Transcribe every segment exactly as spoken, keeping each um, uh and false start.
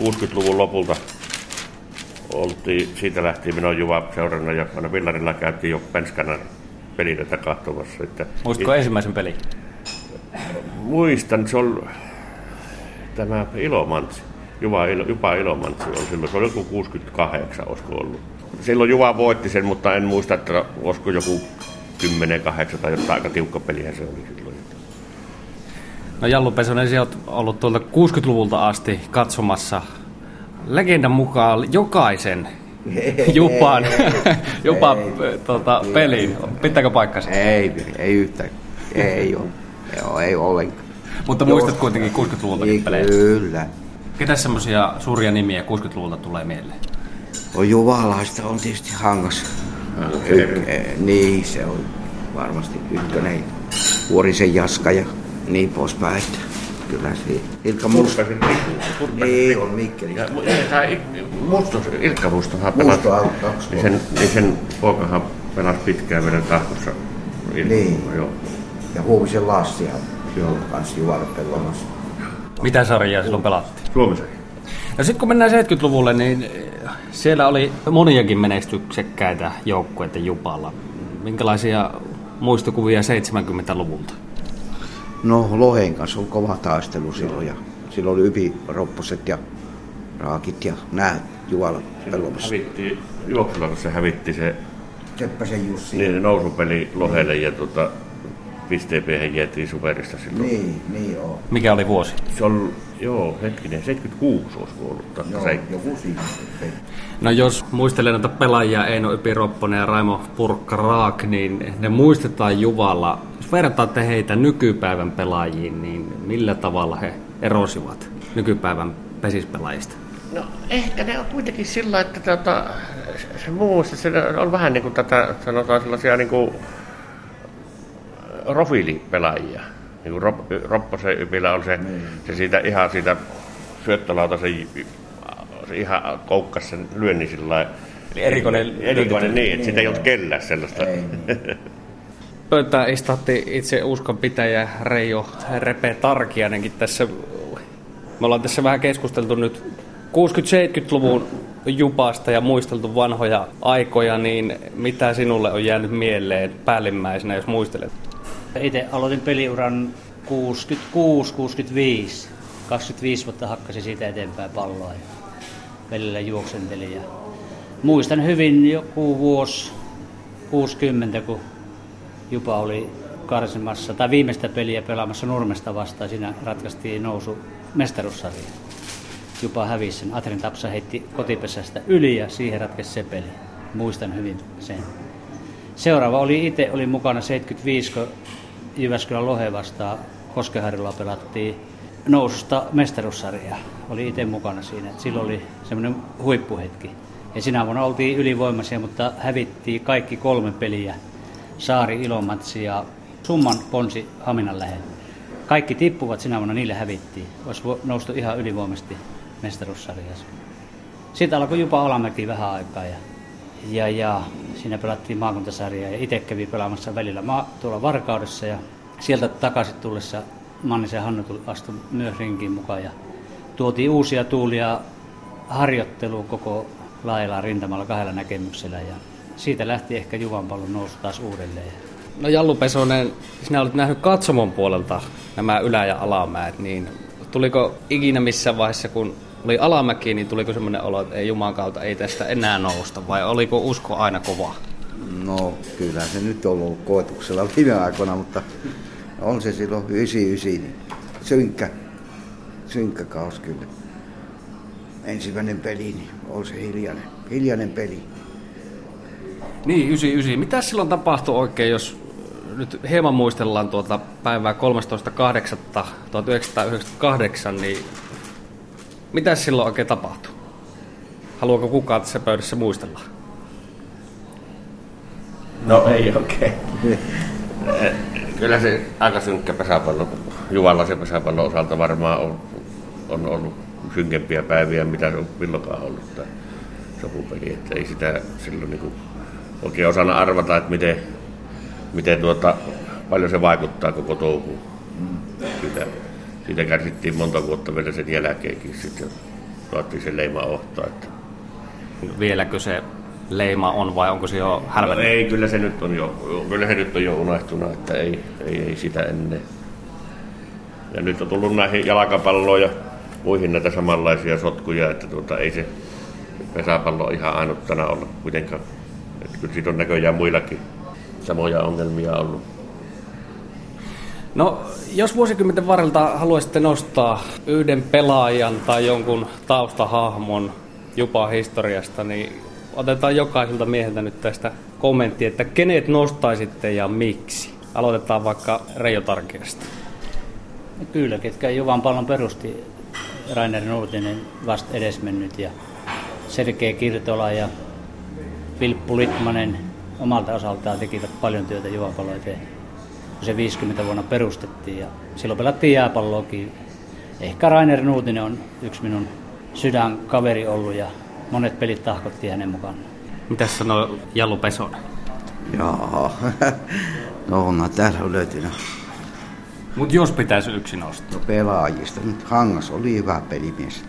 kuusikymmentäluvun lopulta oltiin, siitä lähtien minä olen Juva seurannut ja aina Villarilla käytiin jo Penskanan pelineitä katsomassa. Muistatko ensimmäisen pelin? Muistan, se on tämä Ilomantsi. Juva, Juva Ilomantsi on silloin, se on joku kuusikymmentäkahdeksan, olisiko ollut. Silloin Juva voitti sen, mutta en muista, että olisiko joku kymmenen kahdeksan tai jotain, aika tiukka pelihän se oli silloin. No Jallupesonen, sinä olet ollut tuolta kuusikymmentäluvulta asti katsomassa legendan mukaan jokaisen Jupan, Jupan tuota, pelin. Pitääkö paikkansa? Ei, ei yhtään. Ei ole. Joo, ei ollenkaan. Mutta muistat kuitenkin kuusikymmentäluvultakin pelejä? Kyllä. Ketäs semmoisia suuria nimiä kuusikymmentäluvulta tulee mieleen? No Juvalaista on tietysti Hankas. Y- niin, se on varmasti ykkönen. Kuorisen Jaska ja niin poispäin. Kyllä siinä. Ilkka Musta. Ei ole Mikkelistä. Ilkka Mustahan pelasi. Sen poikahan pelasi pitkään vielä tahkossa. Niin. Ja Huomisen Lassi on kanssa Juvalle pelomassa. Mitä sarjaa silloin pelattiin? Suomi-sarja. No sitten kun mennään seitsemänkymmentäluvulle, niin siellä oli moniakin menestyksekkäitä joukkueita Jupalla. Minkälaisia muistokuvia seitsemänkymmentäluvulta? No Lohen kanssa on kova taistelu silloin. Ja silloin oli Ypiropposet ja Raakit ja nää Juvalle pelomassa. Juoksulaussa hävitti se Töppäsen Jussi. Niin, nousupeli Lohelle ja tuota... Pisteepehen jäätiin superista silloin. Niin, niin joo. Mikä oli vuosi? Se on, joo, hetkinen, seitsemänkymmentäkuusi olisi ollut. Taas joo, seitsemän. Joku siinä. No jos muistelee noita pelaajia, Eino Ypiropponen ja Raimo Purkka Raak, niin ne muistetaan Juvalla. Jos vertaatte heitä nykypäivän pelaajiin, niin millä tavalla he erosivat nykypäivän pesispelaajista? No ehkä ne on kuitenkin sillä, että tota, se muun muassa se on vähän niin kuin tätä, sanotaan sellaisia niin kuin profiilipelaajia. Niin Ropposen Ypillä on se, niin. se siitä, ihan siitä syöttölauta, se, se ihan koukkas sen lyönnin sillä eli erikoinen, erikoinen niin, että siitä ei ole kellään sellaista. Pöytään istahti itse uskonpitäjä Reijo Repe Tarkiainenkin tässä. Me ollaan tässä vähän keskusteltu nyt kuusikymmentä-seitsemänkymmentäluvun Jupasta ja muisteltu vanhoja aikoja, niin mitä sinulle on jäänyt mieleen päällimmäisenä, jos muistelet? Itse aloitin peliuran kuusikymmentäkuusi kuusikymmentäviisi. kaksikymmentäviisi vuotta hakkasin siitä eteenpäin palloa ja välillä juoksentelin. Ja muistan hyvin joku vuosi kuusikymmentä, kun Jupa oli karsimassa tai viimeistä peliä pelaamassa Nurmesta vastaan. Siinä ratkaistiin nousu mestaruussarja. Jupa hävisi sen. Aterin tapsa heitti kotipesästä yli ja siihen ratkesi se peli. Muistan hyvin sen. Seuraava oli itse, oli mukana seitsemänkymmentäviisi, kun Jyväskylän Lohe vastaan Koskeharjalla pelattiin noususta mestaruussarjaa. Oli itse mukana siinä. Silloin oli semmoinen huippuhetki. Ja sinä vuonna oltiin ylivoimaisia, mutta hävittiin kaikki kolme peliä. Saari, Ilomantsi ja Summan, Ponsi, Haminan lähellä. Kaikki tippuvat sinä vuonna, niille hävittiin. Olisi noustu ihan ylivoimasti mestaruussarjassa. Siitä alkoi Jupa alamäki vähän aikaa ja... Ja, ja siinä pelattiin maakuntasarjaa ja itse kävi pelaamassa välillä ma- tuolla Varkaudessa ja sieltä takaisin tullessa Mannisen Hannu astui myös rinkiin mukaan ja tuotiin uusia tuulia harjoitteluun koko laajalla rintamalla kahdella näkemyksellä ja siitä lähti ehkä Juvan pallon nousu taas uudelleen. No Jallupesonen, sinä olet nähnyt katsomon puolelta nämä ylä- ja alamäet, niin tuliko ikinä missään vaiheessa kun oli alamäki, niin tuliko semmoinen olo, että ei Juman kautta ei tästä enää nousta, vai oliko usko aina kova? No, kyllä se nyt on ollut koetuksella viime aikoina, mutta on se silloin yhdeksänkymmentäyhdeksän, niin synkkä, synkkä kaos kyllä. Ensimmäinen peli, niin on se hiljainen, hiljainen peli. Niin, yhdeksänkymmentäyhdeksän. Mitä silloin tapahtui oikein, jos nyt hieman muistellaan tuota päivää kolmastoista kahdeksatta tuhatyhdeksänsataayhdeksänkymmentäkahdeksan, niin mitäs silloin oikein tapahtui? Haluaako kukaan tässä pöydässä muistella? No ei oikein. Okay. Kyllä se aika synkkä pesäpallo. Juvalla se pesäpallon osalta varmaan on, on ollut synkempiä päiviä, mitä se on milloinkaan ollut tämä sopupeli. Että ei sitä silloin niin kuin oikein osana arvata, että miten, miten tuota, paljon se vaikuttaa koko touhuun. Sitä kärsittiin monta vuotta vielä sen jälkeenkin. Sitten saattiin se leima ohtaa. Että... Vieläkö se leima on vai onko se jo hälvennyt? No ei, kyllä se nyt on jo, kyllä se nyt on jo unohtuna, että ei, ei, ei sitä ennen. Ja nyt on tullut näihin jalkapalloon ja muihin näitä samanlaisia sotkuja, että tuota, ei se pesäpallo ihan ainuttana olla kuitenkaan. Että kyllä siitä on näköjään muillakin samoja ongelmia ollut. No, jos vuosikymmenten varrelta haluaisitte nostaa yhden pelaajan tai jonkun taustahahmon Jupan historiasta, niin otetaan jokaiselta mieheltä nyt tästä kommentti, että kenet nostaisitte ja miksi? Aloitetaan vaikka Reijo Tarkiasta. Kyllä, ketkä Juvan pallon perusti, Rainer Nuutinen vasta edesmennyt ja Sergei Kirtola ja Vilppu Litmanen omalta osaltaan tekivät paljon työtä Juvan pallon eteen. Se viisikymmentä vuonna perustettiin ja silloin pelattiin jääpalloakin. Ehkä Rainer Nuutinen on yksi minun sydänkaveri ollut ja monet pelit tahkottiin hänen mukanaan. Mitäs sanoo Jallupesonen? Jaa, no onhan täällä löytynyt. Mut jos pitäisi yksin ostaa? No pelaajista. Nyt Hankas oli hyvä pelimies,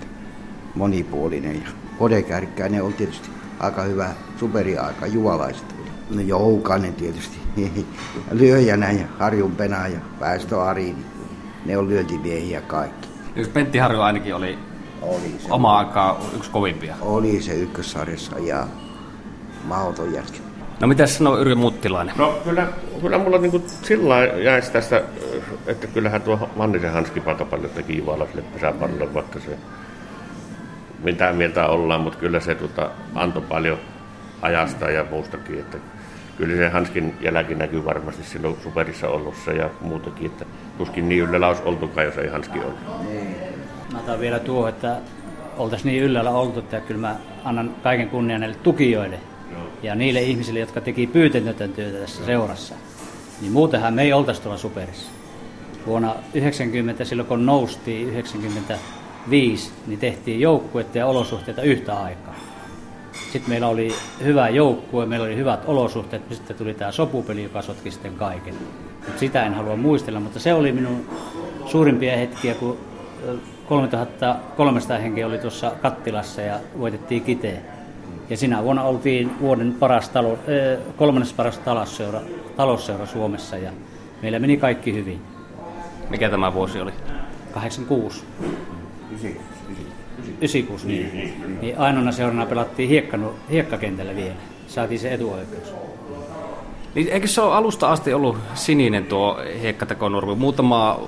monipuolinen ja Kodekärkkäinen on tietysti aika hyvä superiaika juvalaista. No Joukanen tietysti, lyöjänä ja Harjun Penaa ja Väestö Ari, ne on lyöntimiehiä kaikki. Yksi Pentti Harju ainakin oli, oli se oma aikaa yksi kovimpia. Oli se ykkössarjassa ja mahdoton jätkä. No mitä sanoo Yrjö Muttilainen? No kyllä, kyllä mulla niinku sillä jäisi tästä, että kyllähän tuo Mannisen Hanski aika paljon teki Juvalaiselle pesäpallolle, vaikka se mitä mieltä ollaan, mutta kyllä se tuota, antoi paljon ajasta ja muustakin, että kyllä se Hanskin jälki näkyy varmasti silloin superissa ollussa ja muutakin, että tuskin niin yllällä olisi oltukaan, jos ei Hanski ollut. Mä otan vielä tuohon, että oltaisiin niin yllällä oltu, että kyllä mä annan kaiken kunnian näille tukijoille no. ja niille ihmisille, jotka teki pyytämätöntä työtä tässä no. seurassa. Niin muutenhan me ei oltaisi tuolla superissa. Vuonna yhdeksänkymmentä, silloin kun noustiin yhdeksänkymmentäviisi, niin tehtiin joukkuetta ja olosuhteita yhtä aikaa. Sitten meillä oli hyvä joukkue, meillä oli hyvät olosuhteet, sitten tuli tämä sopupeli, joka sotki sitten kaiken. Mut sitä en halua muistella, mutta se oli minun suurimpia hetkiä, kun kolmetuhattakolmesataa henkeä oli tuossa kattilassa ja voitettiin Kiteen. Ja sinä vuonna oltiin vuoden paras talo, kolmannes paras talousseura, talousseura Suomessa ja meillä meni kaikki hyvin. Mikä tämä vuosi oli? kahdeksankymmentäkuusi. yhdeksänkymmentäkuusi, niin. Niin, niin ainoana seurana pelattiin hiekkanu, hiekkakentällä vielä. Saatiin se etuoikeus. Niin, eikö se ole alusta asti ollut sininen tuo hiekkatekonurmi? Muutama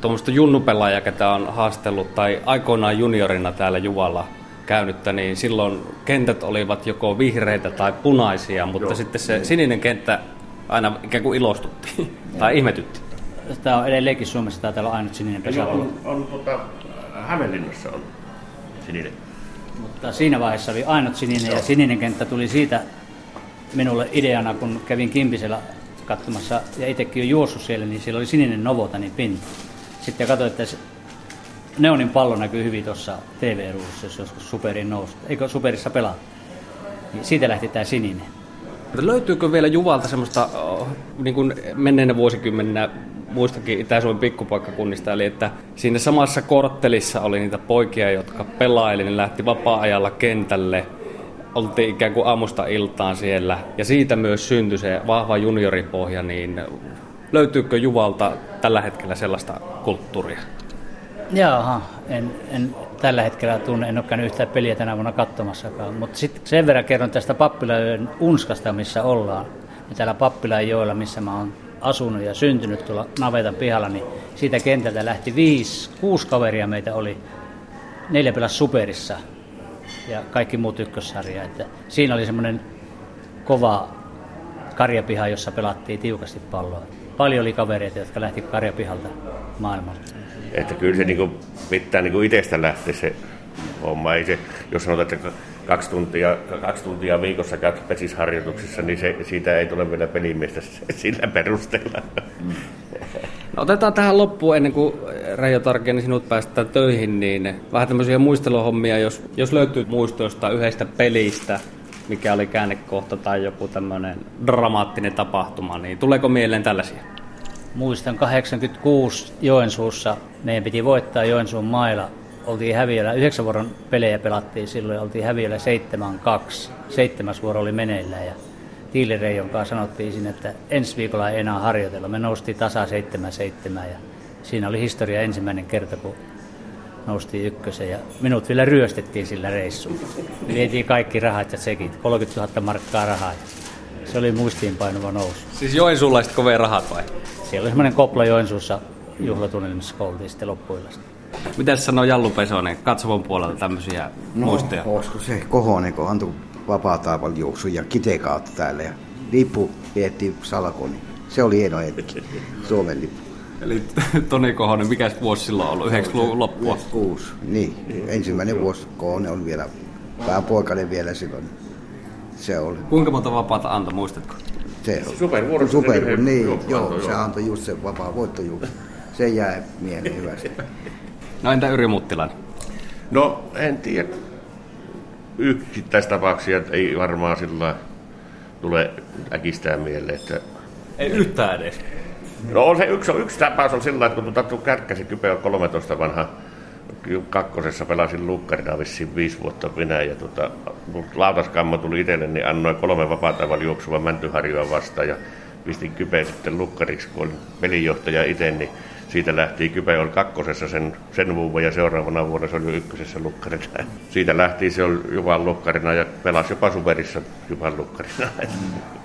tuommoista junnupelaajaa, ketä on haastellut tai aikoinaan juniorina täällä Juvalla käynyttä, niin silloin kentät olivat joko vihreitä tai punaisia, mutta Joo. sitten se sininen kenttä aina ikään kuin ilostuttiin tai ihmetyttiin. Tämä on edelleenkin Suomessa, täällä on ainut sininen pesäpallo. On, on, on, Hämeenlinnassa on sininen. Mutta siinä vaiheessa oli ainut sininen ja sininen kenttä tuli siitä minulle ideana, kun kävin Kimpisellä katsomassa ja itsekin on juossut siellä, niin siellä oli sininen Novotanin pinta. Sitten katsoin, että neonin pallo näkyy hyvin tuossa T V-ruudussa, jos joskus superiin nousi, eikö superissa pelaa. Niin siitä lähti tämä sininen. Mutta löytyykö vielä Juvalta semmoista niin kuin menneenä vuosikymmenenä muistakin Itä-Suomen pikkupaikkakunnista, eli että siinä samassa korttelissa oli niitä poikia, jotka pelaili, ne lähti vapaa-ajalla kentälle, oltiin ikään kuin aamusta iltaan siellä, ja siitä myös syntyi se vahva junioripohja, niin löytyykö Juvalta tällä hetkellä sellaista kulttuuria? Jaaha, en, en tällä hetkellä tunne, en ole käynyt yhtään peliä tänä vuonna katsomassakaan, mutta sitten sen verran kerron tästä Pappiläjöön unskasta, missä ollaan, ja täällä Pappiläjööllä, missä mä oon asunut ja syntynyt tuolla navetan pihalla, niin siitä kentältä lähti viisi, kuusi kaveria meitä oli. Neljä pelasi superissa ja kaikki muut ykkössarjaa. Että siinä oli semmoinen kova karjapiha, jossa pelattiin tiukasti palloa. Paljon oli kavereita, jotka lähti karjapihalta maailmalle. Että kyllä se niinku, pitää niinku itsestä lähteä se homma. Ei se, jos sanotaan, että kaksi tuntia, kaksi tuntia viikossa käyt pesisharjoituksissa, niin se, siitä ei tule vielä pelimiestä sillä perusteella. No otetaan tähän loppuun ennen kuin Reijo Tarkiainen sinut päästään töihin, niin vähän tämmöisiä muisteluhommia, jos, jos löytyy muistoista yhdestä pelistä, mikä oli käännekohta tai joku tämmöinen dramaattinen tapahtuma, niin tuleeko mieleen tällaisia? Muistan kahdeksankymmentäkuusi Joensuussa, meidän piti voittaa Joensuun mailla oltiin häviöllä, yhdeksän vuoron pelejä pelattiin silloin ja oltiin häviöllä seitsemän kaksi. Seitsemäs vuoro oli meneillään ja Tiilireijon kanssa sanottiin sinne, että ensi viikolla ei enää harjoitella. Me noustiin tasa seitsemän seitsemän ja siinä oli historia ensimmäinen kerta, kun noustiin ykkösen ja minut vielä ryöstettiin sillä reissulla. Vietiin kaikki rahat ja tsekit, kolmekymmentätuhatta markkaa rahaa. Se oli muistiinpainuva nousu. Siis joensuulaiset kovee rahat vai? Siellä oli semmoinen kopla Joensuussa juhlatunnelmissa, kun oltiin sitten loppuillasta. Mitä sanoo Jallupesonen katsomon puolelta tämmöisiä no, muistoja? No, olisiko se kohonen, kun antoi vapaataavan juoksun ja kitekautta täällä ja lippu vietiin salkoon. Se oli hieno hetki, Suomen lippu. Eli Toni Kohonen, mikä vuosi silloin on ollut? yhdeksänkymmentäluvun loppua? yhdeksänkymmentäkuusi, niin. Ensimmäinen vuosi Kohonen on vielä, vähän poikainen vielä silloin. Se oli. Kuinka monta vapaata antoi, muistatko? Se oli. Supervuorossa. Super, niin, niin joo, joo, se antoi just sen vapaa voittojuoksun. Se jäi mieleen hyvästi. No entä Yrjö Muttilainen? No en tiedä. Yksittäistapauksia ei varmaan sillä tule äkistään mieleen. Että... Ei yhtään edes. No on se yksi, yksi tapaus on sillä, että kun Tattu Kärkkäsi, Kypä on kolmetoista vanha, kakkosessa pelasin lukkarina vissiin viisi vuotta minä, ja tuota, kun lautaskammo tuli itselle, niin annoin kolme vapaataivalla juoksua Mäntyharjoa vastaan, ja pistin Kypä sitten lukkariksi, kun olin pelinjohtaja itse, niin siitä lähti Kypä oli kakkosessa sen, sen vuoden, ja seuraavana vuonna se oli ykkösessä lukkarina. Siitä lähti se oli Juvan lukkarina, ja pelasi jopa Superissa Juvan lukkarina.